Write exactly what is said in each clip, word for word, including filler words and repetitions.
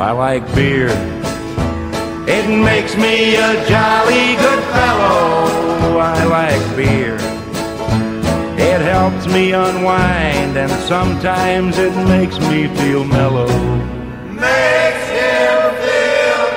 I like beer. It makes me a jolly good fellow. I like beer. It helps me unwind, and sometimes it makes me feel mellow. Makes him feel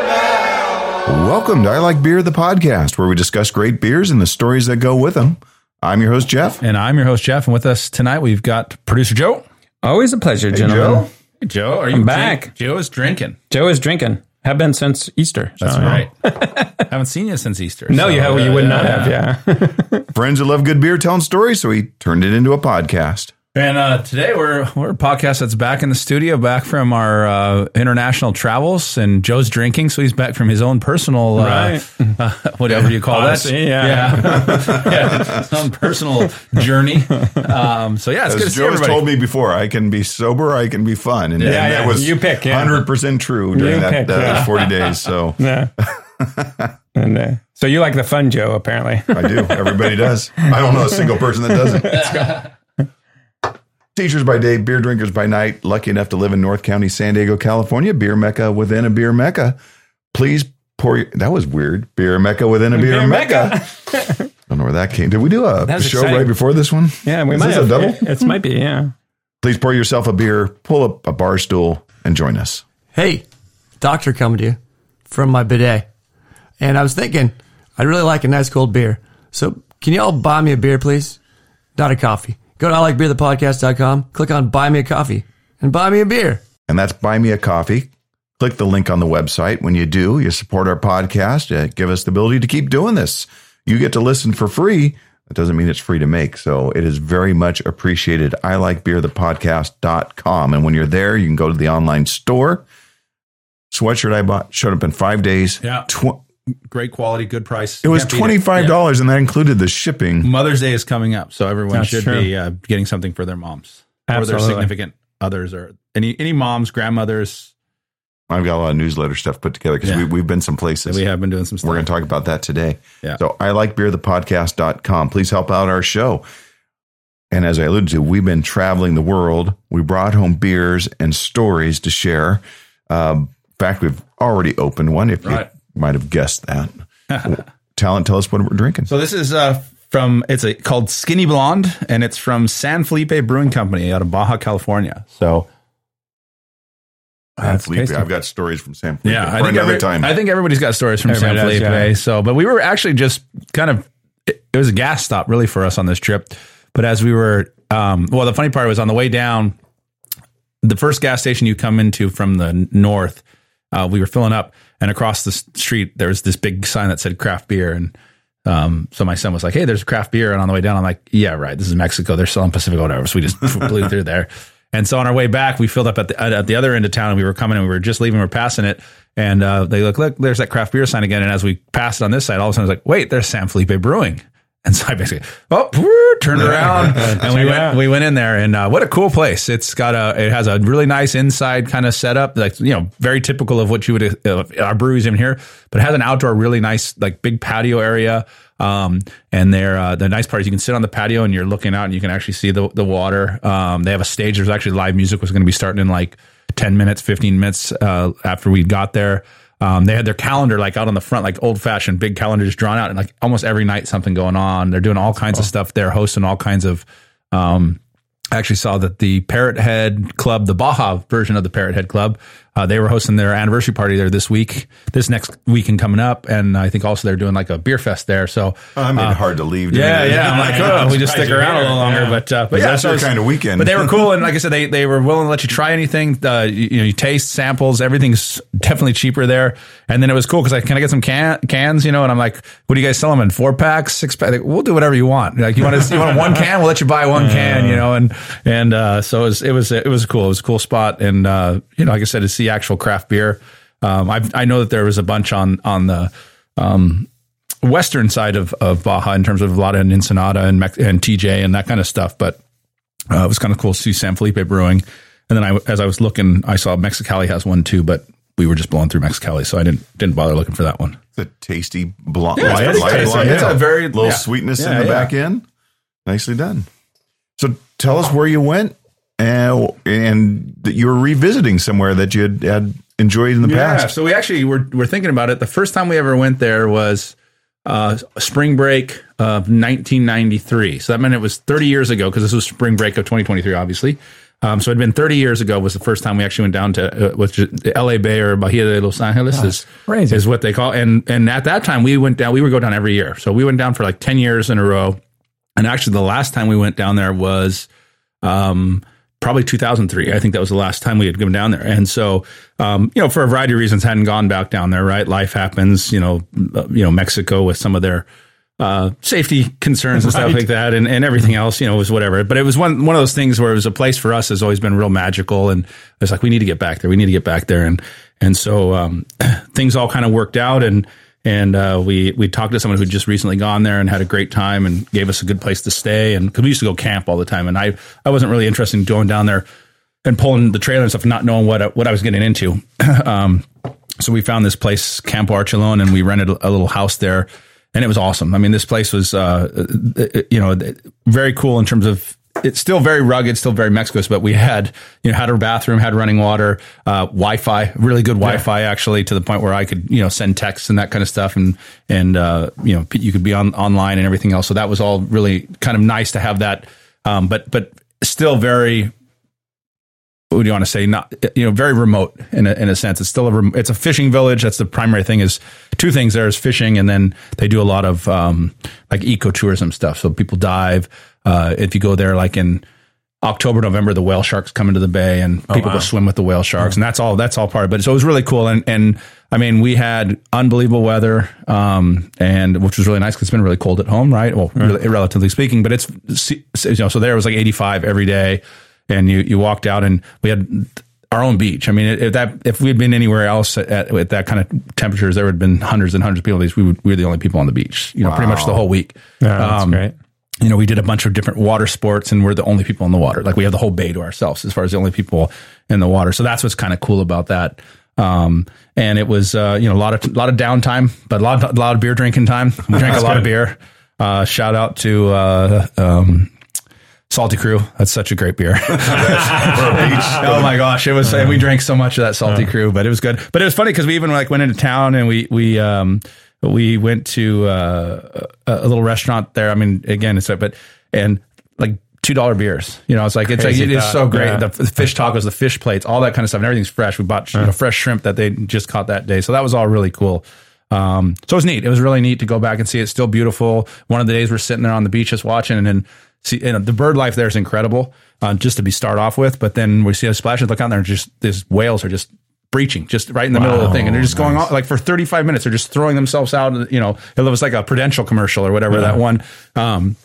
mellow. Welcome to I Like Beer, the podcast, where we discuss great beers and the stories that go with them. I'm your host, Jeff. And I'm your host, Jeff. And with us tonight, we've got producer Joe. Always a pleasure, hey, gentlemen. Joe. Joe, are you I'm back? Drink? Joe is drinking. Joe is drinking. Have been since Easter. So. That's right. Haven't seen you since Easter. No, so, you have, uh, you would yeah, not yeah. have. Yeah. Friends who love good beer telling stories, so we turned it into a podcast. And uh, today we're we're a podcast that's back in the studio, back from our uh, international travels, and Joe's drinking, so he's back from his own personal, right. uh, uh, whatever you call Odyssey, that, yeah, yeah. yeah, his own personal journey. Um, so yeah, it's As good. Joe has told me before, I can be sober, I can be fun, and, yeah, and yeah. that was you pick one hundred percent true during you that, pick, that yeah. forty days. So. Yeah. And uh, so you like the fun, Joe? Apparently, I do. Everybody does. I don't know a single person that doesn't. Let's go. Teachers by day, beer drinkers by night, lucky enough to live in North County, San Diego, California, beer mecca within a beer mecca. Please pour your, that was weird, beer mecca within a beer, beer mecca. mecca. Don't know where that came. Did we do a, a show exciting. right before this one? Yeah, we Is might this have. a double? It, it might be, yeah. Please pour yourself a beer, pull up a bar stool, and join us. Hey, doctor coming to you from my bidet. And I was thinking, I'd really like a nice cold beer. So can you all buy me a beer, please? Not a coffee. Go to I like beer the podcast dot com, click on Buy Me a Coffee, and buy me a beer. And that's Buy Me a Coffee. Click the link on the website. When you do, you support our podcast. You give us the ability to keep doing this. You get to listen for free. That doesn't mean it's free to make, so it is very much appreciated. I like beer the podcast dot com. And when you're there, you can go to the online store. Sweatshirt I bought showed up in five days. Yeah. Tw- Great quality, good price. It was twenty-five dollars, it. Yeah. and that included the shipping. Mother's Day is coming up, so everyone That's should true. be uh, getting something for their moms. Absolutely. Or their significant others, or any any moms, grandmothers. I've got a lot of newsletter stuff put together because yeah. we, we've been some places. We have been doing some stuff. We're going to talk about that today. Yeah. So I like beer the podcast dot com. Please help out our show. And as I alluded to, we've been traveling the world. We brought home beers and stories to share. Um, in fact, we've already opened one. If right. you might have guessed that. Talent, tell us what we're drinking. So this is uh, from, it's a, called Skinny Blonde, and it's from San Felipe Brewing Company out of Baja, California. So San Felipe, I've got stories from San Felipe. Yeah, I think, every, time. I think everybody's got stories from Everybody San Felipe. Does, yeah. So, but we were actually just kind of, it, it was a gas stop really for us on this trip. But as we were, um, well, the funny part was on the way down, the first gas station you come into from the north, uh, we were filling up. And across the street, there was this big sign that said craft beer. And um, so my son was like, hey, there's craft beer. And on the way down, I'm like, yeah, right. This is Mexico. They're selling Pacifico, whatever. So we just blew through there. And so on our way back, we filled up at the, at the other end of town. And we were coming and we were just leaving. We were passing it. And uh, they look, look, there's that craft beer sign again. And as we passed it on this side, all of a sudden I was like, wait, there's San Felipe Brewing. And so I basically, oh, whoo, turned around and we went, we went in there, and uh, what a cool place. It's got a, it has a really nice inside kind of setup, like, you know, very typical of what you would, uh, our breweries in here, but it has an outdoor, really nice, like big patio area. Um, and they're, uh, the nice part is you can sit on the patio and you're looking out and you can actually see the, the water. Um, they have a stage. There's actually live music was going to be starting in like ten minutes, fifteen minutes, uh, after we got there. Um, they had their calendar like out on the front, like old fashioned big calendar just drawn out, and like almost every night something going on. They're doing all kinds oh. of stuff. They're hosting all kinds of, um, I actually saw that the Parrot Head Club, the Baja version of the Parrot Head Club, uh, they were hosting their anniversary party there this week, this next weekend coming up. And I think also they're doing like a beer fest there. So oh, I mean, uh, hard to leave. Yeah. Yeah. yeah. I'm like, oh, oh we just stick around beer. a little longer, yeah. but, uh, but yeah, that's our kind of weekend, but they were cool. And like I said, they, they were willing to let you try anything. Uh, you, you know, you taste samples, everything's definitely cheaper there. And then it was cool. Cause I can I get some can, cans, you know, and I'm like, what do you guys sell them in? Four packs, six pack? Like, we'll do whatever you want. Like you want to, you want one can, we'll let you buy one can, you know, and, And, uh, so it was, it was, it was cool. It was a cool spot. And, uh, you know, like I said, to see actual craft beer. Um, I, I know that there was a bunch on, on the, um, Western side of, of Baja in terms of a lot in Ensenada and, and T J and that kind of stuff. But, uh, it was kind of cool to see San Felipe Brewing. And then I, as I was looking, I saw Mexicali has one too, but we were just blowing through Mexicali. So I didn't, didn't bother looking for that one. It's a tasty blonde. Yeah, it's, light, tasty, light, yeah. it's a very little yeah. sweetness yeah, in the yeah. back end. Nicely done. So tell us where you went and, and that you were revisiting somewhere that you had, had enjoyed in the yeah, past. Yeah, so we actually were we're thinking about it. The first time we ever went there was uh, spring break of nineteen ninety-three. So that meant it was thirty years ago, because this was spring break of twenty twenty-three, obviously. Um, so it'd been thirty years ago was the first time we actually went down to uh, which is the L A Bay, or Bahia de Los Angeles oh, is crazy. is what they call. And and at that time we went down. We would go down every year. So we went down for like ten years in a row. And actually, the last time we went down there was um, probably two thousand three. I think that was the last time we had gone down there. And so, um, you know, for a variety of reasons, hadn't gone back down there. Right, life happens. You know, you know, Mexico with some of their Uh, safety concerns and stuff right. like that, and, and everything else, you know, was whatever. But it was one one of those things where it was a place for us has always been real magical, and it's like we need to get back there. We need to get back there, and and so um, things all kind of worked out, and and uh, we we talked to someone who'd just recently gone there and had a great time, and gave us a good place to stay, and because we used to go camp all the time, and I I wasn't really interested in going down there and pulling the trailer and stuff, not knowing what I, what I was getting into. um, so we found this place, Camp Archelon, and we rented a, a little house there. And it was awesome. I mean, this place was, uh, you know, very cool in terms of it's still very rugged, still very Mexico, but we had, you know, had our bathroom, had running water, uh, Wi-Fi, really good Wi-Fi, yeah. actually, to the point where I could, you know, send texts and that kind of stuff. And, and, uh, you know, you could be on online and everything else. So that was all really kind of nice to have that. Um, but, but still very, what do you want to say? Not, you know, very remote in a, in a sense. It's still a, rem- it's a fishing village. That's the primary thing, is two things there is fishing. And then they do a lot of, um, like ecotourism stuff. So people dive. Uh, if you go there, like in October, November, the whale sharks come into the bay, and people oh, wow. go swim with the whale sharks. Mm-hmm. And that's all, that's all part of it. So it was really cool. And, and I mean, we had unbelievable weather, um, and which was really nice, because it's been really cold at home, right? Well, right. Really, relatively speaking, but it's, you know, so there it was like eighty-five every day. And you, you walked out, and we had our own beach. I mean, if that if we had been anywhere else at, at that kind of temperatures, there would have been hundreds and hundreds of people. These we, would, we were the only people on the beach, you know, wow. pretty much the whole week. Oh, that's um, great. You know, we did a bunch of different water sports, and we're the only people in the water. Like, we have the whole bay to ourselves as far as the only people in the water. So that's what's kind of cool about that. Um, and it was uh, you know, a lot of a lot of downtime, but a lot of, a lot of beer drinking time. We drank a lot good. of beer. Uh, shout out to. Uh, um, Salty Crew. That's such a great beer. Oh my gosh. It was, uh, we drank so much of that Salty uh, Crew, but it was good. But it was funny, because we even like went into town, and we, we, um, we went to, uh, a little restaurant there. I mean, again, it's, but, and like two dollar beers, you know, it's like, it's like, it is so great. Yeah. The, the fish tacos, the fish plates, all that kind of stuff, and everything's fresh. We bought you know, fresh shrimp that they just caught that day. So that was all really cool. Um, so it was neat. It was really neat to go back and see it. It's still beautiful. One of the days we're sitting there on the beach just watching, and then, see, you know, the bird life there is incredible, uh, just to be start off with. But then we see a splash, and look out there, and just these whales are just breaching, just right in the wow, middle of the thing, and they're just nice. going on like for thirty-five minutes. They're just throwing themselves out. You know, it was like a Prudential commercial or whatever yeah. that one. Um,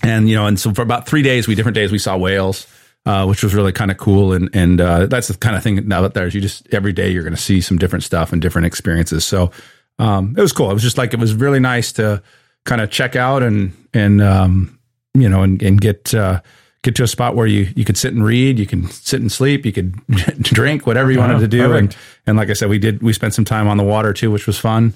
and you know, and so for about three days, we different days we saw whales, uh, which was really kind of cool. And and uh, that's the kind of thing now that there's you just every day you're going to see some different stuff and different experiences. So um, it was cool. It was just like it was really nice to kind of check out and and. Um, you know, and, and get, uh, get to a spot where you, you could sit and read, you can sit and sleep, you could drink, whatever you yeah, wanted to do. Perfect. And, and like I said, we did, we spent some time on the water too, which was fun.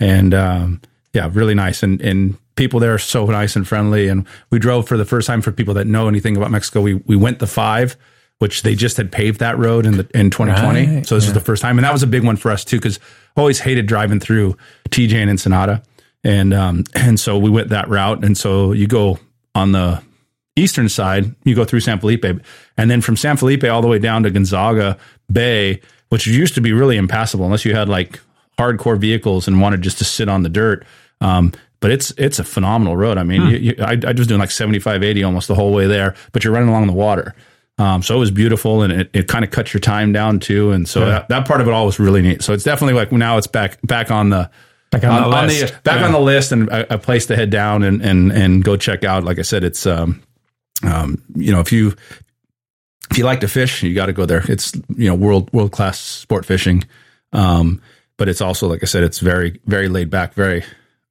And, um, yeah, really nice. And, and people there are so nice and friendly. And we drove for the first time for people that know anything about Mexico. We, we went the five, which they just had paved that road in the, in twenty twenty. Right. So this yeah. was the first time. And that was a big one for us too, cause I always hated driving through T J and Ensenada. And, um, and so we went that route. And so you go, on the eastern side, you go through San Felipe, and then from San Felipe all the way down to Gonzaga Bay, which used to be really impassable unless you had like hardcore vehicles and wanted just to sit on the dirt. Um, but it's it's a phenomenal road. I mean, hmm. you, you, I, I was doing like seventy-five, eighty almost the whole way there, but you're running along the water. Um, so it was beautiful, and it, it kind of cuts your time down too. And so yeah. that, that part of it all was really neat. So it's definitely like now it's back back on the Back on, on, the, list. on the back yeah. on the list, and a, a place to head down and, and, and go check out. Like I said, it's um, um, you know, if you if you like to fish, you got to go there. It's you know world world class sport fishing, um, but it's also like I said, it's very very laid back, very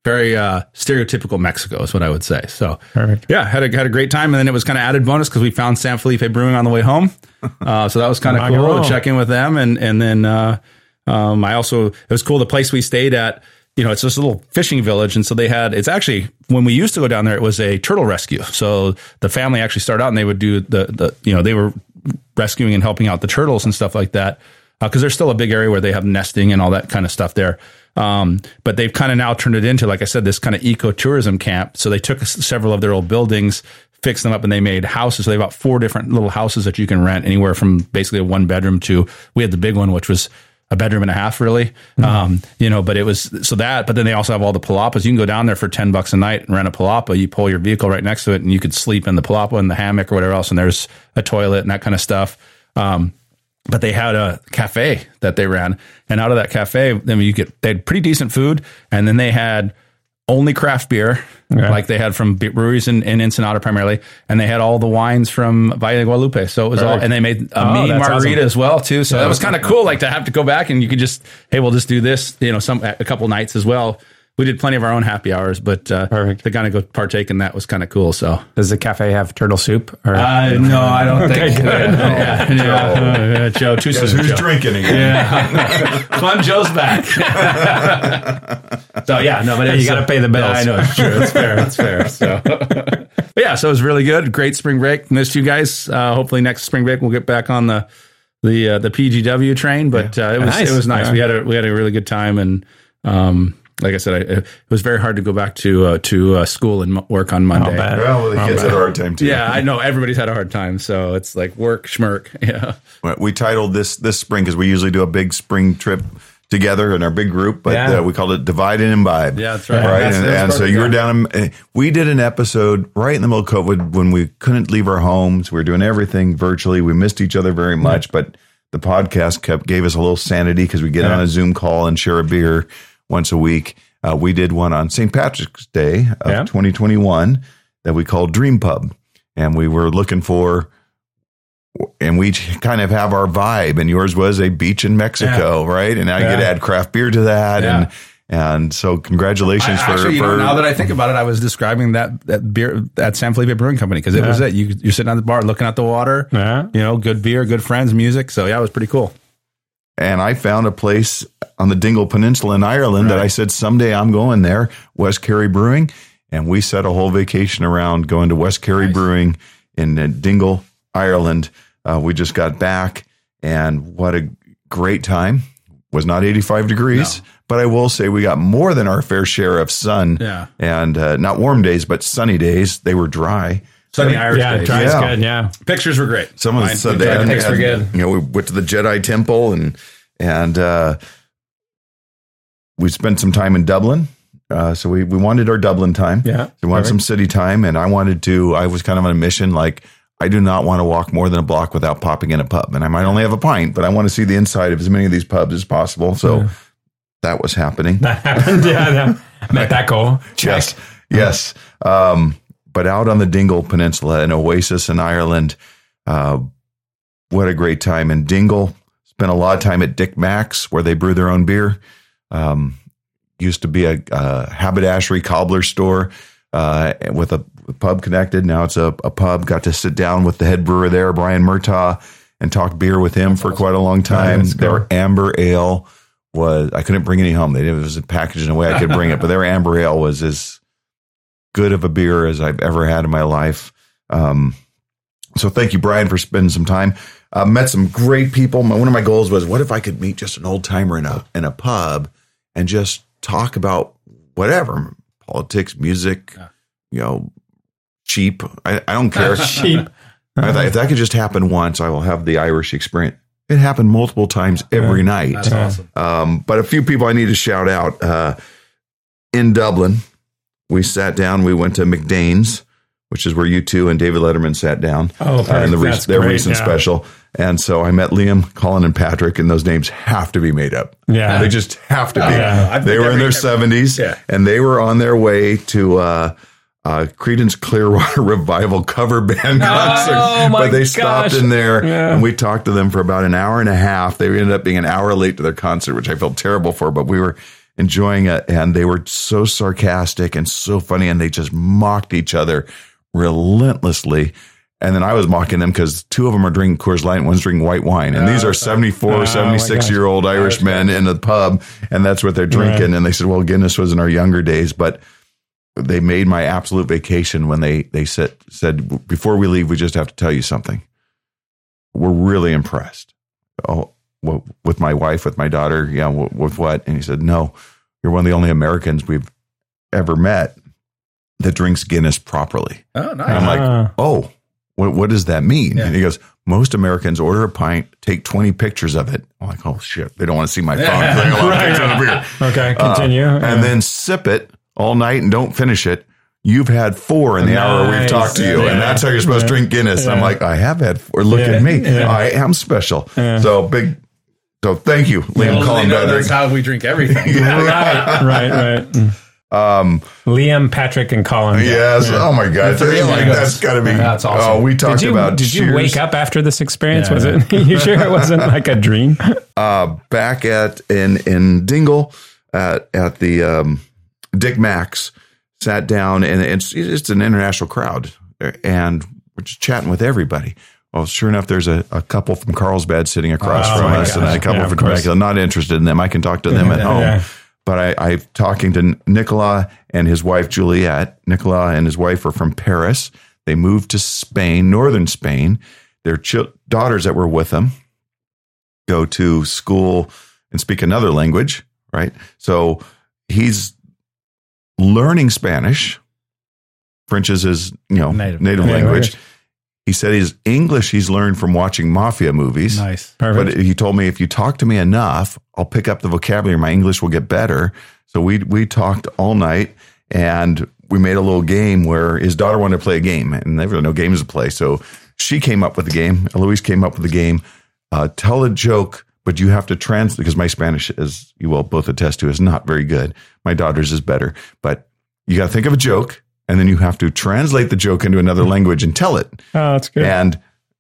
very uh, stereotypical Mexico is what I would say. So Perfect. yeah, had a had a great time, and then it was kind of added bonus because we found San Felipe Brewing on the way home, uh, so that was kind of cool to check in with them, and and then uh, um, I also it was cool the place we stayed at. You know, it's this little fishing village. And so they had, it's actually, when we used to go down there, it was a turtle rescue. So the family actually started out and they would do the, the you know, they were rescuing and helping out the turtles and stuff like that. because uh, there's still a big area where they have nesting and all that kind of stuff there. Um, but they've kind of now turned it into, like I said, this kind of eco-tourism camp. So they took several of their old buildings, fixed them up, and they made houses. So they've got four different little houses that you can rent, anywhere from basically a one bedroom to, we had the big one, which was a bedroom and a half, really. Mm-hmm. Um, you know, but it was so that, but then they also have all the palapas. You can go down there for ten bucks a night and rent a palapa. You pull your vehicle right next to it and you could sleep in the palapa and the hammock or whatever else. And there's a toilet and that kind of stuff. Um, But they had a cafe that they ran, and out of that cafe, I mean, you get they had pretty decent food, and then they had only craft beer, okay. like they had from breweries in, in Ensenada primarily, and they had all the wines from Bahia de Guadalupe. So it was Perfect. all, and they made a oh, mini margarita awesome. as well too. So yeah, that was kind of cool, like to have to go back and you could just, hey, we'll just do this, you know, some a couple nights as well. We did plenty of our own happy hours, but uh, Perfect. to kind of go partake in that was kind of cool. So, does the cafe have turtle soup? Or? Uh, no, I don't okay, think. Good. Yeah, yeah, yeah. Joe, uh, Joe too soon. Who's Joe. drinking again? Yeah. Fun Joe's back. So yeah, no, but you got to pay the bills. Yeah, I know, it's true. It's fair. It's fair. So, but yeah, so it was really good. Great spring break. Missed you guys. Uh, hopefully next spring break we'll get back on the the uh, the P G W train. But yeah. uh, it was nice. it was nice. Yeah. We had a we had a really good time and. Um, Like I said, I, it was very hard to go back to uh, to uh, school and work on Monday. Well, the kids had a hard time too. Yeah, I know everybody's had a hard time, so it's like work, schmirk. Yeah, we titled this this spring because we usually do a big spring trip together in our big group, but yeah. uh, we called it Divide and Imbibe. Yeah, that's right. Right, that's, and, that's and so you were down. In, we did an episode right in the middle of COVID when we couldn't leave our homes. We were doing everything virtually. We missed each other very much, yeah. but the podcast kept gave us a little sanity because we get yeah. on a Zoom call and share a beer. Once a week, uh, we did one on Saint Patrick's Day of yeah. twenty twenty-one that we called Dream Pub. And we were looking for, and we kind of have our vibe, and yours was a beach in Mexico, yeah. right? And now yeah. you could add craft beer to that. Yeah. And and so congratulations I, for, actually, for you know, now that I think about it, I was describing that, that beer at San Felipe Brewing Company because it yeah. was it. You, you're sitting on the bar looking at the water, yeah. you know, good beer, good friends, music. So yeah, it was pretty cool. And I found a place on the Dingle Peninsula in Ireland right. that I said, someday I'm going there, West Kerry Brewing. And we set a whole vacation around going to West Kerry nice. Brewing in Dingle, Ireland. Uh, we just got back, and what a great time. Was not eighty-five degrees, no. but I will say we got more than our fair share of sun. Yeah. And uh, not warm days, but sunny days. They were dry. Sunny Irish yeah, days. Yeah. Good, yeah. Pictures were great. Someone Mine, said that. Pictures had, were good. You know, we went to the Jedi Temple, and and uh, we spent some time in Dublin. Uh, so we, we wanted our Dublin time. Yeah, we wanted perfect. some city time, and I wanted to. I was kind of on a mission. Like, I do not want to walk more than a block without popping in a pub, and I might only have a pint, but I want to see the inside of as many of these pubs as possible. So yeah. that was happening. That happened. Yeah, yeah. Met that goal. Yes, Check. yes. Um, But out on the Dingle Peninsula, an oasis in Ireland, uh, what a great time. And Dingle, spent a lot of time at Dick Mack's, where they brew their own beer. Um, used to be a, a haberdashery cobbler store uh, with a pub connected. Now it's a, a pub. Got to sit down with the head brewer there, Brian Murtaugh, and talk beer with him That's for awesome. quite a long time. Yeah, their amber ale was, I couldn't bring any home. They didn't, it was packaged in a way I could bring it, but their amber ale was as good of a beer as I've ever had in my life. Um, so thank you, Brian, for spending some time. I uh, met some great people. My, one of my goals was, what if I could meet just an old timer in a, in a pub and just talk about whatever, politics, music, yeah. you know, cheap. I, I don't care. Cheap. I thought, if that could just happen once, I will have the Irish experience. It happened multiple times every yeah. night. That's awesome. Um, but a few people I need to shout out uh, in Dublin. We sat down. We went to McDane's, which is where you two and David Letterman sat down. Oh, uh, in the re- their great, recent yeah. special. And so I met Liam, Colin, and Patrick, and those names have to be made up. Yeah, they just have to be. Uh, yeah. They were in their seventies, yeah. and they were on their way to uh, uh, Creedence Clearwater Revival cover band concert. Oh, my but they stopped gosh. in there, yeah. and we talked to them for about an hour and a half. They ended up being an hour late to their concert, which I felt terrible for, but we were enjoying it, and they were so sarcastic and so funny, and they just mocked each other relentlessly. And then I was mocking them because two of them are drinking Coors Light and one's drinking white wine, and oh, these are seventy-four, seventy-six year old Irish men in the pub, and that's what they're drinking. Right. And they said, well, Guinness was in our younger days, but they made my absolute vacation when they they said said before we leave, we just have to tell you something. We're really impressed. Oh, w- with my wife, with my daughter, yeah, w- with what? And he said, no, you're one of the only Americans we've ever met that drinks Guinness properly. Oh, nice. And I'm like, oh, what, what does that mean? Yeah. And he goes, most Americans order a pint, take twenty pictures of it. I'm like, oh, shit, they don't want to see my phone. Right. Okay, continue. Uh, yeah. And then sip it all night and don't finish it. You've had four in the nice. hour we've talked to you, yeah. and that's how you're supposed yeah. to drink Guinness. Yeah. I'm like, I have had four. Look yeah. at me. Yeah. I am special. Yeah. So big. So thank you, Liam Cullen. Well, that's how we drink everything. yeah. Right, right, right. Um, Liam, Patrick, and Colin. Yes. Yeah. Oh my God. That's, like, that's gotta be, that's awesome. Oh, we talked did you, about, did you cheers. wake up after this experience? Yeah. Was it, you sure it wasn't like a dream? Uh, back at, in, in Dingle, uh, at the, um, Dick Mack's, sat down, and it's, it's an international crowd, and we're just chatting with everybody. Well, sure enough, there's a, a couple from Carlsbad sitting across oh, from us, gosh. and a couple yeah, from Quebec. I'm not interested in them. I can talk to them at home. yeah. But I, I'm talking to Nicola and his wife, Juliet. Nicola and his wife are from Paris. They moved to Spain, northern Spain. Their ch- daughters that were with them go to school and speak another language, right? So he's learning Spanish. French is his, you know, native, native, native language. language. He said his English he's learned from watching mafia movies. Nice. Perfect. But he told me, if you talk to me enough, I'll pick up the vocabulary. My English will get better. So we we talked all night, and we made a little game where his daughter wanted to play a game, and there were no games to play. So she came up with the game. Eloise came up with the game. Uh, tell a joke, but you have to translate, because my Spanish, as you will both attest to, is not very good. My daughter's is better. But you got to think of a joke, and then you have to translate the joke into another language and tell it. Oh, that's good. And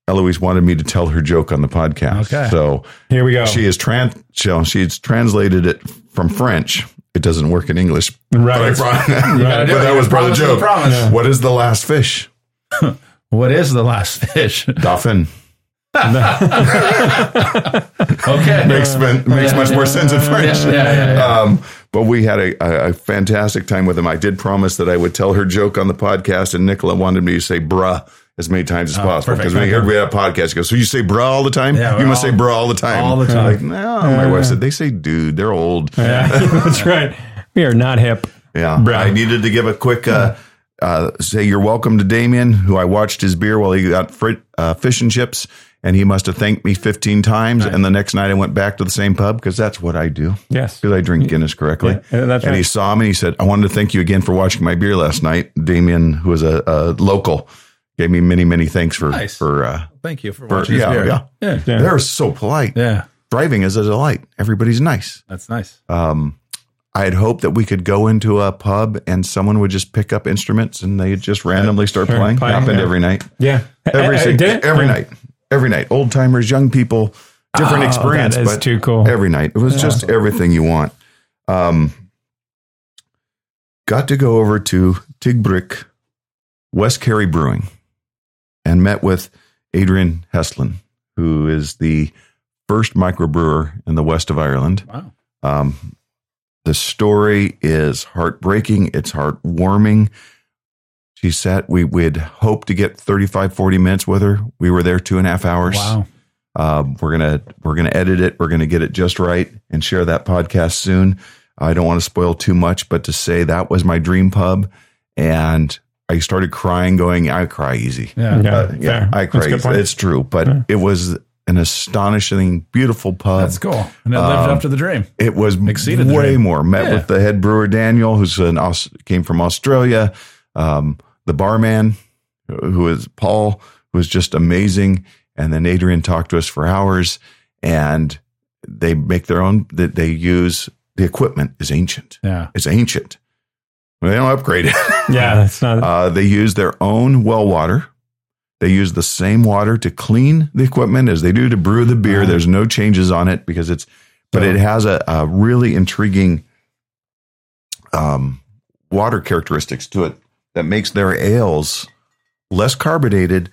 Eloise wanted me to tell her joke on the podcast. Okay. So here we go. She is trans- she's translated it from French. It doesn't work in English. Right. But, brought- right. but that was part of the joke. Yeah. What is the last fish? What is the last fish? Dolphin. Okay. Makes, makes much more sense in French. Yeah, yeah, yeah, yeah. Um, but we had a, a fantastic time with him. I did promise that I would tell her joke on the podcast, and Nicola wanted me to say bruh as many times as oh, possible. Because when we had a podcast, she goes, so you say bruh all the time? Yeah, you must all, say bruh all the time. All the time. Like, no, yeah, my yeah. wife said, they say dude. They're old. Yeah, that's right. We are not hip. Yeah. Bruh. I needed to give a quick uh, uh, say you're welcome to Damien, who I watched his beer while he got fr- uh, fish and chips. And he must have thanked me fifteen times. Right. And the next night I went back to the same pub, because that's what I do. Yes. Because I drink Guinness correctly. Yeah, that's and right. He saw me and he said, I wanted to thank you again for watching my beer last night. Damien, who is a, a local, gave me many, many thanks for. Nice. for uh, thank you for, for watching yeah, this beer. Yeah. Yeah. yeah. They're so polite. Yeah. Driving is a delight. Everybody's nice. That's nice. Um, I had hoped that we could go into a pub and someone would just pick up instruments and they just randomly start sure. playing. playing. Happened yeah. every night. Yeah. Every, I, I did it? every yeah. night. Every night, old timers, young people, different oh, experience, that is but too cool. Every night, it was yeah. just everything you want. Um, got to go over to Tigbrick, West Kerry Brewing, and met with Adrian Heslin, who is the first microbrewer in the west of Ireland. Wow. Um, the story is heartbreaking. It's heartwarming. She sat, we would hope to get thirty-five, forty minutes with her. We were there two and a half hours. Wow. Um, we're going to, we're going to edit it. We're going to get it just right and share that podcast soon. I don't want to spoil too much, but to say that was my dream pub. And I started crying going, I cry easy. Yeah. Okay. Uh, yeah I cry easy. It's true, but yeah. it was an astonishing, beautiful pub. That's cool. And it lived um, up to the dream. It was Exceeded way more. Met yeah. with the head brewer, Daniel, who's an, came from Australia. Um, The barman, who is Paul, was just amazing. And then Adrian talked to us for hours, and they make their own, that they use, the equipment is ancient. Yeah. It's ancient. Well, they don't upgrade it. Yeah. That's not. Uh, they use their own well water. They use the same water to clean the equipment as they do to brew the beer. Um, There's no changes on it because it's, but yeah. it has a, a really intriguing um, water characteristics to it. That makes their ales less carbonated,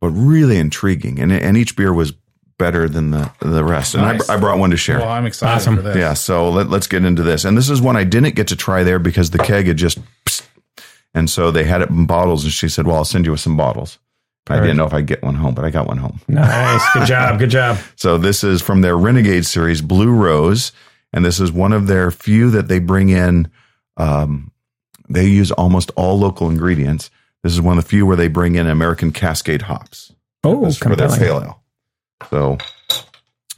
but really intriguing. And and each beer was better than the the rest. And nice. I, I brought one to share. Well, I'm excited awesome. for this. Yeah, so let, let's get into this. And this is one I didn't get to try there because the keg had just, pssst, and so they had it in bottles. And she said, well, I'll send you some bottles. I right. didn't know if I'd get one home, but I got one home. Nice. Good job. Good job. So this is from their Renegade series, Blue Rose. And this is one of their few that they bring in. Um, they use almost all local ingredients. This is one of the few where they bring in American Cascade hops. Oh, for their pale ale. So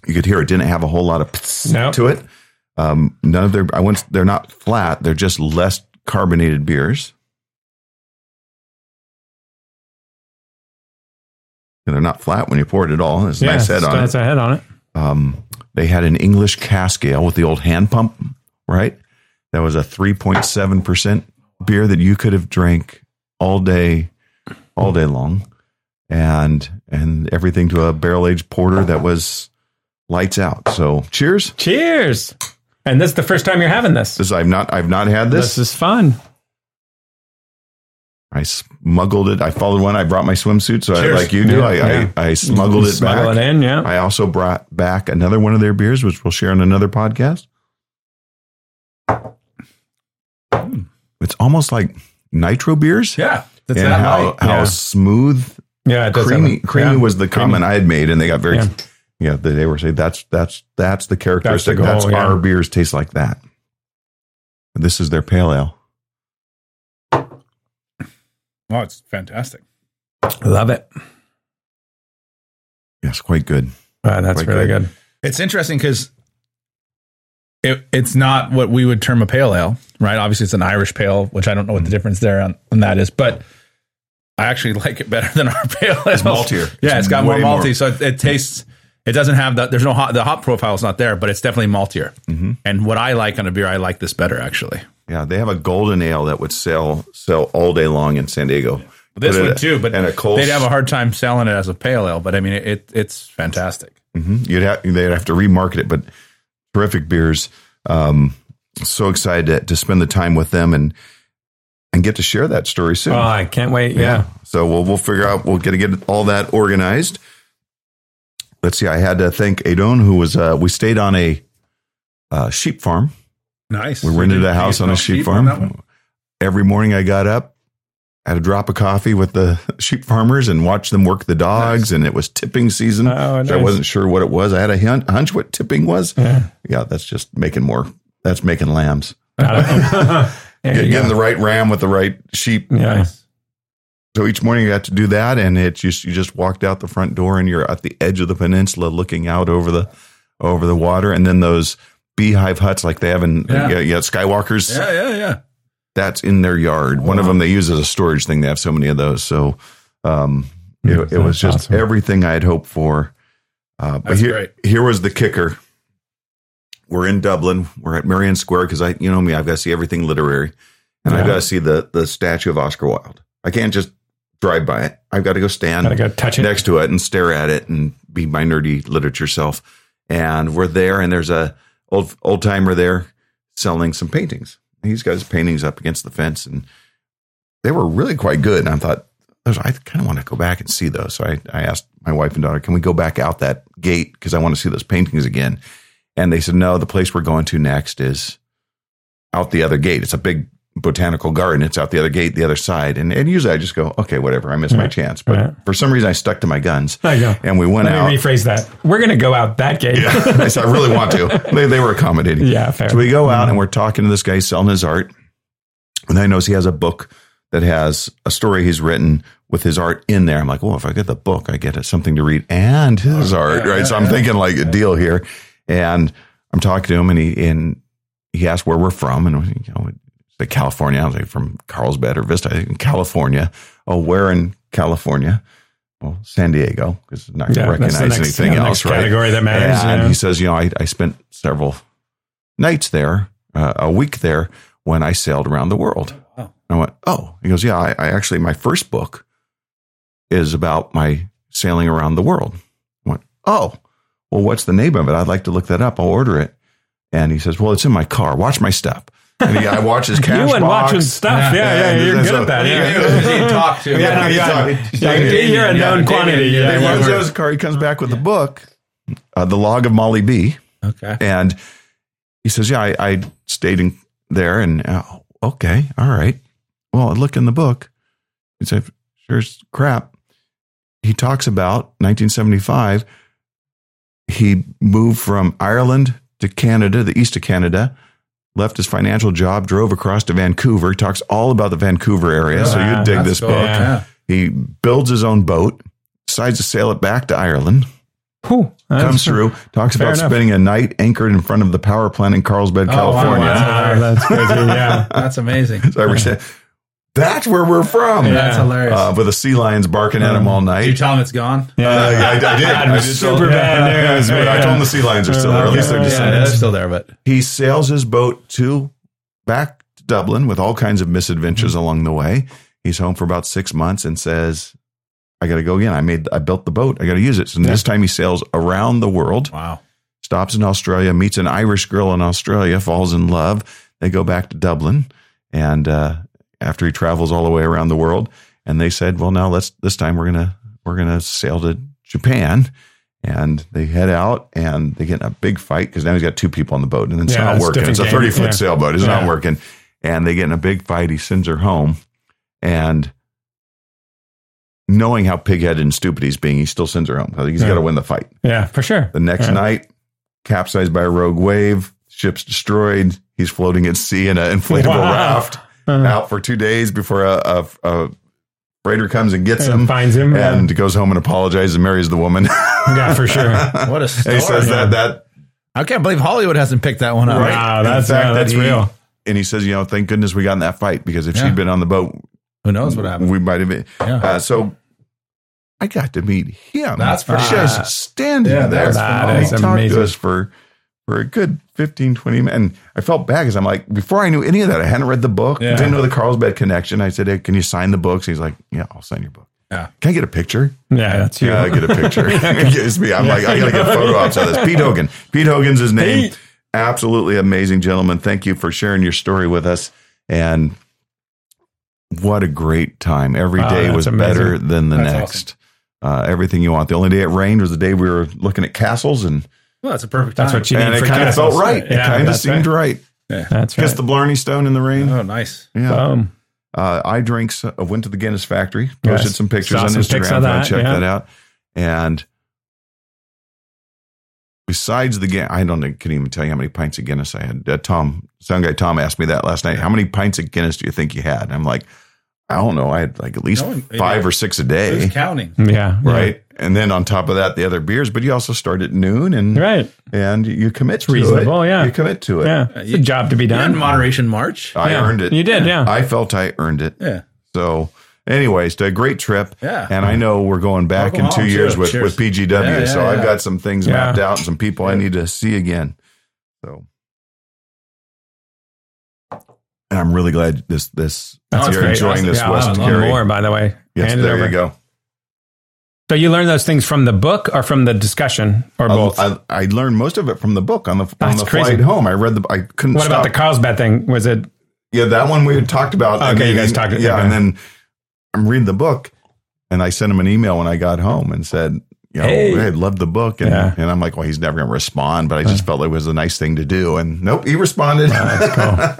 you could hear it didn't have a whole lot of pss nope. to it. Um, none of their, I went, they're not flat. They're just less carbonated beers. And they're not flat when you pour it at all. There's a yeah, nice head on it. That's a head on it. Um, they had an English cask ale with the old hand pump, right? That was a three point seven percent beer that you could have drank all day, all day long. And and everything to a barrel-aged porter that was lights out. So cheers. Cheers. And this is the first time you're having this. This I've not I've not had this. This is fun. I smuggled it. I followed one. I brought my swimsuit, so I, like you do. Yeah, I, yeah. I I smuggled it back. Smuggle it in, yeah. I also brought back another one of their beers, which we'll share on another podcast. Mm. It's almost like nitro beers. Yeah. That's and that how, light. how yeah. smooth Yeah, it does creamy. A, creamy yeah. was the comment creamy. I had made, and they got very. Yeah, yeah they, they were saying that's that's that's the characteristic. That's, the goal, that's yeah. our beers taste like that. And this is their pale ale. Oh, it's fantastic! I love it. Yes, quite good. Uh, that's quite really good. good. It's interesting because it it's not what we would term a pale ale, right? Obviously, it's an Irish pale, which I don't know what the difference there on, on that is, but. I actually like it better than our pale ale. It's maltier. Yeah, it's got more malty, so it, it tastes. It doesn't have that. There's no hop, the hop profile is not there, but it's definitely maltier. Mm-hmm. And what I like on a beer, I like this better actually. Yeah, they have a golden ale that would sell sell all day long in San Diego. But this would too, but and a cold, they'd have a hard time selling it as a pale ale. But I mean, it, it it's fantastic. Mm-hmm. You'd have they'd have to remarket it, but terrific beers. Um, so excited to, to spend the time with them and. And get to share that story soon. Oh, I can't wait. Yeah. yeah. So we'll we'll figure out. We'll get to get all that organized. Let's see. I had to thank Adon, who was. Uh, we stayed on a uh, sheep farm. Nice. We rented a house on a sheep, sheep farm. On Every morning I got up, had a drop of coffee with the sheep farmers and watched them work the dogs. Nice. And it was tipping season. Oh, nice. So I wasn't sure what it was. I had a hunch what tipping was. Yeah. Yeah. That's just making more. That's making lambs. Getting get the right ram with the right sheep. Nice. So each morning you got to do that, and it just you just walked out the front door, and you're at the edge of the peninsula, looking out over the over the water, and then those beehive huts like they have in yeah, yeah, yeah Skywalkers. Yeah, yeah, yeah. That's in their yard. Wow. One of them they use as a storage thing. They have so many of those. So um, it, it was just awesome. Everything I had hoped for. Uh, but That's here, great. Here was the kicker. We're in Dublin. We're at Merrion Square because I, you know me, I've got to see everything literary, and yeah. I've got to see the the statue of Oscar Wilde. I can't just drive by it. I've got to go stand go touch next it. to it and stare at it and be my nerdy literature self. And we're there, and there's a old old timer there selling some paintings. He's got his paintings up against the fence, and they were really quite good. And I thought, I kind of want to go back and see those. So I, I asked my wife and daughter, can we go back out that gate because I want to see those paintings again. And they said, no, the place we're going to next is out the other gate. It's a big botanical garden. It's out the other gate, the other side. And and usually I just go, okay, whatever. I missed right. my chance. But right. for some reason, I stuck to my guns. I know. And we went Let out. Let me rephrase that. We're going to go out that gate. Yeah. I said, I really want to. They, they were accommodating. Yeah, fair. So we go out and we're talking to this guy selling his art. And I notice he has a book that has a story he's written with his art in there. I'm like, well, if I get the book, I get something to read and his oh, art, yeah, right? Yeah, so I'm yeah, thinking like yeah. a deal here. And I'm talking to him, and he and he asked where we're from, and you know, like California. I was like, from Carlsbad or Vista, in California. Oh, where in California? Well, San Diego, because not going to yeah, recognize next, anything yeah, else, right? Category that matters. And yeah. he says, you know, I, I spent several nights there, uh, a week there, when I sailed around the world. Oh. I went, oh. He goes, yeah, I, I actually my first book is about my sailing around the world. I went, oh. Well, what's the name of it? I'd like to look that up. I'll order it. And he says, well, it's in my car. Watch my stuff. And he, I watch his cash box. You and watching stuff. Yeah, yeah, yeah, yeah you're good so, at that. Yeah. You, you talk to him. Yeah, no, you yeah. Talk. Yeah, you're a known yeah, quantity. Yeah, yeah, yeah. He watches his car. He comes back with yeah. a book, uh, The Log of Molly B. Okay. And he says, yeah, I, I stayed in there. And, uh, okay, all right. Well, I look in the book. He said, sure as crap. he talks about nineteen seventy-five, he moved from Ireland to Canada, the east of Canada, left his financial job, drove across to Vancouver. He talks all about the Vancouver area, oh, so you'd dig this cool. book. Yeah. He builds his own boat, decides to sail it back to Ireland. Ooh, comes through, talks about enough. spending a night anchored in front of the power plant in Carlsbad, oh, California. Wow, that's, wow, that's crazy. Yeah, that's amazing. So I said, that's where we're from. Yeah, that's hilarious. Uh, with the sea lions barking um, at him all night. Did you tell him it's gone? Yeah, uh, yeah I, I did. I did super told, bad yeah, news. Yeah, yeah, I told him the sea lions are still there. At least they're just yeah, they're still there. But he sails his boat to back to Dublin with all kinds of misadventures mm-hmm. along the way. He's home for about six months and says, I got to go again. I made, I built the boat. I got to use it. So yeah. this time he sails around the world. Wow. Stops in Australia, meets an Irish girl in Australia, falls in love. They go back to Dublin. And uh, after he travels all the way around the world, and they said, well, now let's, this time we're going to, we're going to sail to Japan. And they head out and they get in a big fight because now he's got two people on the boat and it's yeah, not working. It's a thirty foot yeah. sailboat. It's yeah. not working. And they get in a big fight. He sends her home. And knowing how pig-headed and stupid he's being, he still sends her home. He's yeah. got to win the fight. Yeah, for sure. The next yeah. night, capsized by a rogue wave, ship's destroyed. He's floating at sea in an inflatable wow. raft uh-huh. out for two days before a, a, a freighter comes and gets and him. Finds him. And yeah. goes home and apologizes and marries the woman. Yeah, for sure. What a story. And he says yeah. that, that... I can't believe Hollywood hasn't picked that one up. Right? Wow, that's, fact, yeah, that's that he, real. And he says, you know, thank goodness we got in that fight because if yeah. she'd been on the boat... Who knows what happened? We might have been. Yeah. Uh, so I got to meet him. That's for just that. standing yeah, there. That is he amazing. Talked to us for, for a good fifteen, twenty minutes. And I felt bad because I'm like, before I knew any of that, I hadn't read the book. Yeah. I didn't know the Carlsbad connection. I said, hey, can you sign the books? He's like, yeah, I'll sign your book. Yeah. Can I get a picture? Yeah, that's you. Yeah, I get a picture. It's me. I'm yeah. like, I got to get photo ops of this. Pete Hogan. Pete Hogan's his name. Pete. Absolutely amazing gentleman. Thank you for sharing your story with us. And what a great time. Every wow, day was amazing. Better than the that's next. Awesome. Uh, everything you want. The only day it rained was the day we were looking at castles. And well, that's a perfect time. That's what you and need it for kind castles. Of felt right. Yeah, it kind of seemed right. right. Yeah. That's Kissed right. the Blarney Stone in the rain. Oh, nice. Yeah. Boom. Uh, I drank, uh, went to the Guinness Factory, posted yes. some pictures Saw on some Instagram. That, check yeah. that out. And besides the Guinness, I don't I can even tell you how many pints of Guinness I had. Uh, Tom, sound guy Tom asked me that last night. How many pints of Guinness do you think you had? And I'm like, I don't know. I had like at least no, five yeah. or six a day. Who's counting? Yeah. Right. Yeah. And then on top of that, the other beers. But you also start at noon and right. and you commit it's to reasonable, it. Reasonable, yeah. You commit to it. Yeah. It's a job to be done. You're in Moderation March. I yeah. earned it. You did, yeah. I felt I earned it. Yeah. So... anyways, a great trip, yeah. and I know we're going back Welcome in two home. years Cheers. with, with P G W, yeah, yeah, so yeah. I've got some things yeah. mapped out and some people yeah. I need to see again. So, and I'm really glad this this oh, you're enjoying awesome. this yeah, West Kerry. More, by the way. Yes, Hand there you go. So you learned those things from the book or from the discussion or both? I, I, I learned most of it from the book on the That's on the crazy. flight home. I read the I couldn't. What stop. about the Carlsbad thing? Was it? Yeah, that one we had talked about. Okay, I mean, you guys talked. Yeah, okay. and then. I'm reading the book, and I sent him an email when I got home and said, you know, hey. I loved the book. And, yeah. and I'm like, well, he's never going to respond, but I just uh. felt it was a nice thing to do. And nope, he responded. Wow,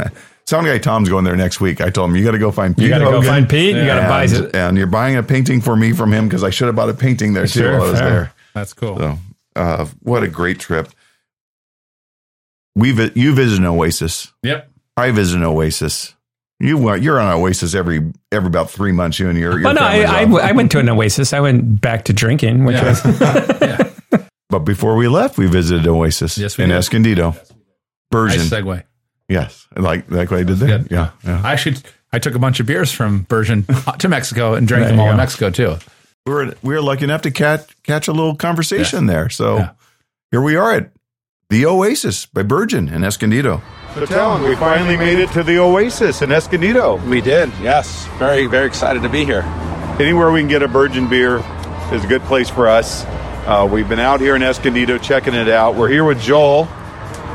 cool. Sound guy Tom's going there next week. I told him, you got to go find Pete. You got to go find Pete. Yeah. You got to buy it. And you're buying a painting for me from him because I should have bought a painting there too sure, while I was fair. there. That's cool. So, uh, what a great trip. We vi- You visit an Oasis. Yep. I visit an Oasis. You went, you're on Oasis every every about three months. You and your, your well, no, I, I, I went to an Oasis. I went back to drinking, which yeah. was. yeah. But before we left, we visited Oasis yes, we in did. Escondido, yes, Burgeon. Nice segue. Yes, like like what I did there. Yeah, yeah. I should. I took a bunch of beers from Burgeon to Mexico and drank them all go. in Mexico too. We were we were lucky enough to catch catch a little conversation yeah. there. So yeah. here we are at the Oasis by Burgeon in Escondido. So tell them, we finally made it to the Oasis in Escondido. We did, yes. Very, very excited to be here. Anywhere we can get a Burgeon beer is a good place for us. Uh, we've been out here in Escondido checking it out. We're here with Joel.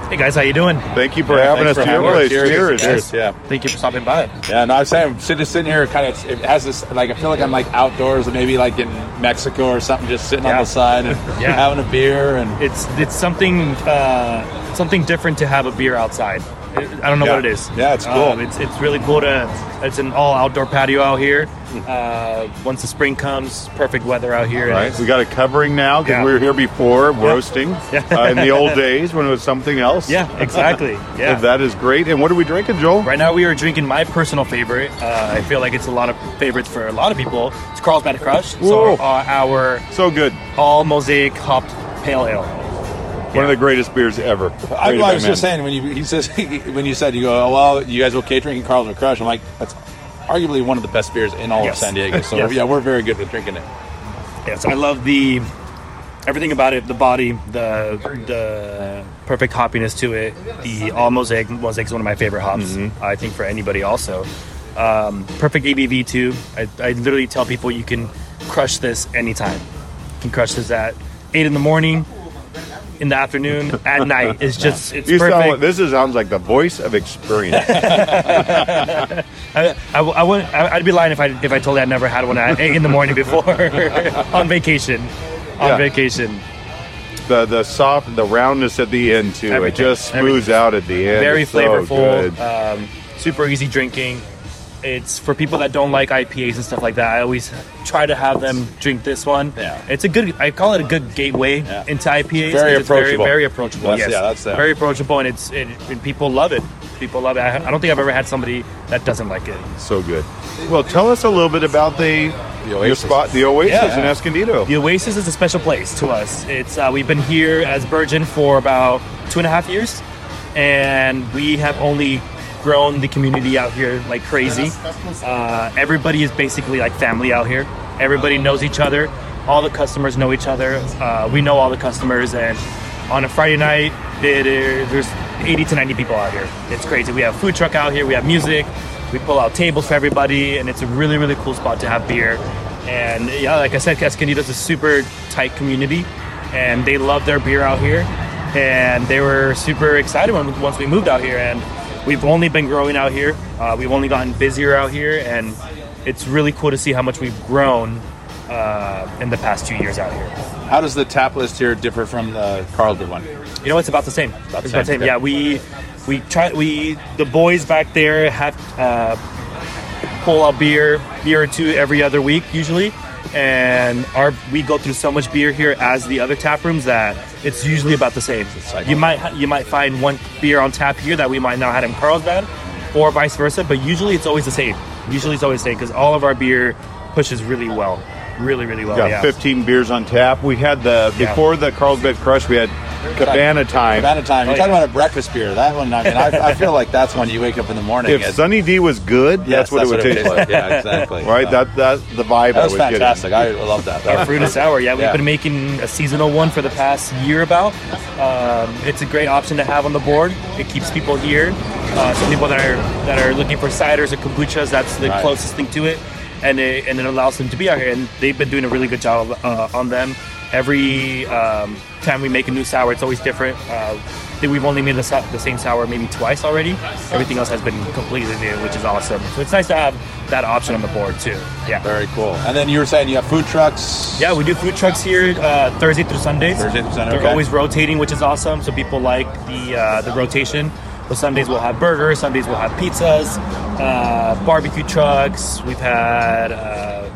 Hey, guys, how you doing? Thank you for yeah, having us for having here. Cheers. Cheers. Cheers. Yes. Yeah. Thank you for stopping by. Yeah, no, I'm saying, just sitting here, kind of, it has this, like, I feel like I'm, like, outdoors and maybe, like, in Mexico or something, just sitting yeah. on the side and yeah. having a beer. And It's, it's something... Uh, something different to have a beer outside. I don't know yeah. what it is. Yeah, it's cool. Um, it's it's really cool to. It's an all outdoor patio out here. Uh, once the spring comes, perfect weather out here. All right, we got it covering now because yeah. we were here before yeah. roasting yeah. uh, in the old days when it was something else. Yeah, exactly. Yeah, that is great. And what are we drinking, Joel? Right now we are drinking my personal favorite. Uh, I feel like it's a lot of favorites for a lot of people. It's Carlsbad Crush. Whoa. So uh, our so good all mosaic hopped pale ale. One yeah. of the greatest beers ever. I, I was just saying when you he says when you said you go, oh, well, you guys okay drinking Carlsbad Crush? I'm like, that's arguably one of the best beers in all yes. of San Diego. So yes. yeah, we're very good with drinking it. Yes, I love the everything about it: the body, the the perfect hoppiness to it. The all mosaic mosaic is one of my favorite hops. Mm-hmm. I think for anybody also, um, perfect A B V too. I, I literally tell people you can crush this anytime. You can crush this at eight in the morning. In the afternoon, at night. It's just, it's you perfect. Sound, this is, sounds like the voice of experience. I, I, I would, I'd be lying if I if I told you I'd never had one at eight in the morning before. on vacation. On yeah. vacation. The the soft, the roundness at the end, too. Everything. It just smooths Everything. out at the end. Very it's flavorful. So um, super easy drinking. It's for people that don't like I P As and stuff like that. I always try to have them drink this one. Yeah. It's a good, I call it a good gateway yeah. into I P As. Very it's very, very approachable. That's, yes. Yeah, that's that. Very approachable, and it's it, and people love it. People love it. I, I don't think I've ever had somebody that doesn't like it. So good. Well, tell us a little bit about the, the Oasis. Your spot, the Oasis yeah, yeah. in Escondido. The Oasis is a special place to us. It's uh, we've been here as Burgeon for about two and a half years, and we have only grown the community out here like crazy. Uh, everybody is basically like family out here. Everybody knows each other. All the customers know each other. Uh, we know all the customers, and on a Friday night, it, it, there's eighty to ninety people out here. It's crazy. We have a food truck out here. We have music. We pull out tables for everybody, and it's a really, really cool spot to have beer. And yeah, like I said, Escondido's a super tight community, and they love their beer out here. And they were super excited when, once we moved out here. And we've only been growing out here. Uh, we've only gotten busier out here, and it's really cool to see how much we've grown uh, in the past two years out here. How does the tap list here differ from the Carlsbad one? You know, it's about the same. About the same. About the same. Yeah, we we try we the boys back there have uh, pull out beer, beer or two every other week usually, and our we go through so much beer here as the other tap rooms that it's usually about the same. You might you might find one beer on tap here that we might not have in Carlsbad, or vice versa, but usually it's always the same. Usually it's always the same because all of our beer pushes really well, really really well. Got yeah. fifteen beers on tap. We had the before yeah. the Carlsbad Crush. We had Cabana Time. Cabana Time. You're oh, talking yeah. about a breakfast beer. That one. I mean, I, I feel like that's when you wake up in the morning. If Sunny D was good, yes, that's what that's it would what taste like. Yeah, exactly. Right. So. That that the vibe. That was, was fantastic. Getting. I love that. that Our fruit is sour. Yeah, we've yeah. been making a seasonal one for the past year. About. Um, it's a great option to have on the board. It keeps people here. Uh, some people that are that are looking for ciders or kombuchas. That's the right. closest thing to it. And it, and it allows them to be out here, and they've been doing a really good job uh, on them. Every um, time we make a new sour, it's always different. Uh, we've only made the, the same sour maybe twice already. Everything else has been completely new, which is awesome. So it's nice to have that option on the board too. Yeah, very cool. And then you were saying you have food trucks. Yeah, we do food trucks here uh, Thursday through Sundays. Thursday through Sunday. They're okay. always rotating, which is awesome. So people like the uh, the rotation. So some days we'll have burgers, some days we'll have pizzas, uh, barbecue trucks. We've had uh,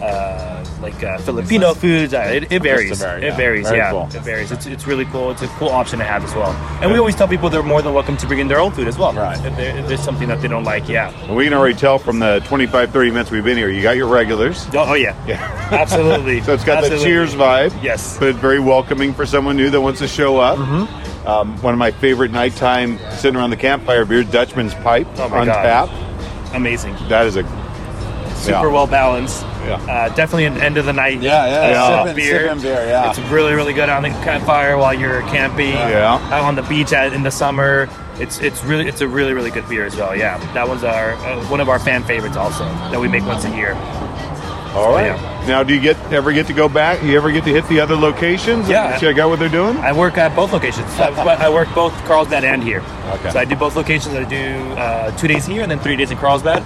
uh, like uh, Filipino foods. Uh, it, it varies. Very, it yeah. varies. Very yeah, cool. it varies. It's it's really cool. It's a cool option to have as well. And yeah. we always tell people they're more than welcome to bring in their own food as well. Right. If, if there's something that they don't like, yeah. Well, we can already tell from the twenty-five, thirty minutes we've been here. You got your regulars. Oh, oh yeah. Yeah. Absolutely. So it's got Absolutely. the Cheers vibe. Yes. But it's very welcoming for someone new that wants to show up. Mm-hmm. Um, one of my favorite nighttime sitting around the campfire beers, Dutchman's Pipe oh my on God. tap. Amazing. That is a super yeah. well balanced. Yeah. Uh, definitely an end of the night. Yeah, yeah. yeah. Sipping, beer. Sipping beer. Yeah. It's really, really good on the campfire while you're camping. Yeah. Out on the beach at, in the summer. It's it's really it's a really really good beer as well. Yeah. That one's our uh, one of our fan favorites also that we make once a year. All right. So, yeah. Now, do you get ever get to go back? You ever get to hit the other locations? Yeah. And check out what they're doing? I work at both locations. I, I work both Carlsbad and here. Okay. So I do both locations. I do uh, two days here and then three days in Carlsbad.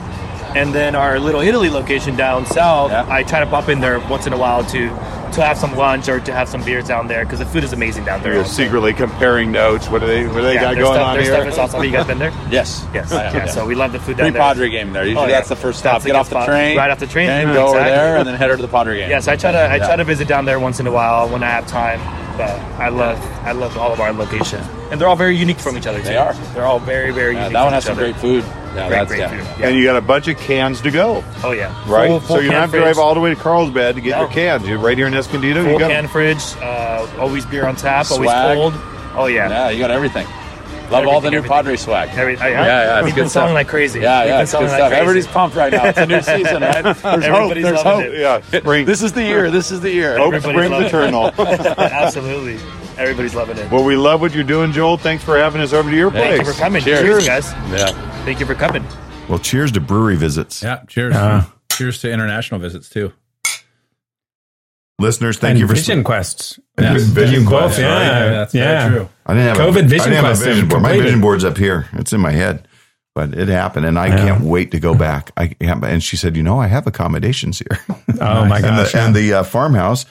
And then our Little Italy location down south, yeah. I try to pop in there once in a while to to have some lunch or to have some beers down there, because the food is amazing down there. You're also secretly comparing notes. What do they what do they yeah, got going stuff, on their here? Their stuff is awesome. Have you guys been there? Yes. Yes. Yeah, yeah. So we love the food down Pre- there. Padre game there. Usually oh, yeah. that's the first stop. That's Get off the train. Right off the train. And go exactly. over there and then head over to the Padre game. Yes, yeah, so I try to I try yeah. to visit down there once in a while when I have time. But I love I love all of our locations. And they're all very unique from each other, too. They are. They're all very, very yeah, unique That one has some other. great food. Yeah, great, that's great food. Yeah. And you got a bunch of cans to go. Oh, yeah. Right? Full, full so you don't have to drive all the way to Carlsbad to get no. your cans. You're right here in Escondido. Full you got can them. fridge. Uh, always beer on tap. Swag. Always cold. Oh, yeah. Yeah, you got everything. Love everything, all the new everything. Padre swag. Every, I, yeah, yeah. It's We've good been stuff. selling like crazy. Yeah, yeah. It's good stuff. Like everybody's pumped right now. It's a new season, right? There's Everybody's hope. There's hope. It. Yeah. Spring. This is the year. This is the year. Hope springs eternal. Absolutely. Everybody's loving it. Well, we love what you're doing, Joel. Thanks for having us over to your place. Thank you for coming. Cheers, cheers guys. Yeah. Thank you for coming. Well, cheers to brewery visits. Yeah, cheers. Uh, cheers to international visits, too. Listeners, thank and you for... vision st- quests. Yes. Vision yes. quests, yeah. yeah. That's yeah. very true. I didn't have COVID a, vision quests. Vision board. My vision board's up here. It's in my head. But it happened, and I yeah. can't wait to go back. I can't, And she said, you know, I have accommodations here. Oh, nice. my gosh. And the, yeah. and the uh, farmhouse,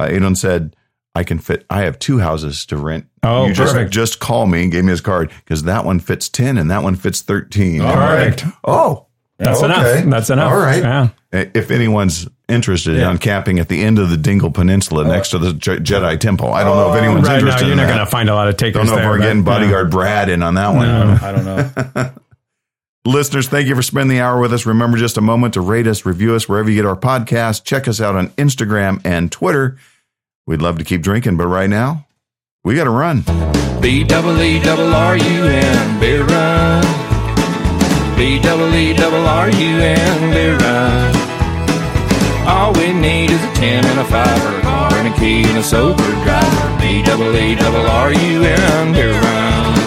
uh, Adon said... I can fit, I have two houses to rent. Oh, you just, perfect. Just call me and gave me his card because that one fits ten and that one fits thirteen. All right. Like, oh, that's okay. enough. That's enough. All right. Yeah. If anyone's interested yeah. in camping at the end of the Dingle Peninsula uh, next to the Je- Jedi Temple, I don't oh, know if anyone's right, interested no, you're in not going to find a lot of takers. Don't know there, if we're getting bodyguard no. Brad in on that one. No, I don't know. Listeners, thank you for spending the hour with us. Remember just a moment to rate us, review us wherever you get our podcast. Check us out on Instagram and Twitter. We'd love to keep drinking, but right now, we got to run. B E E R R U N, beer run. B E E R R U N, beer run. All we need is a ten and a fiver, a car and a key and a sober driver. B E E R R U N, beer run.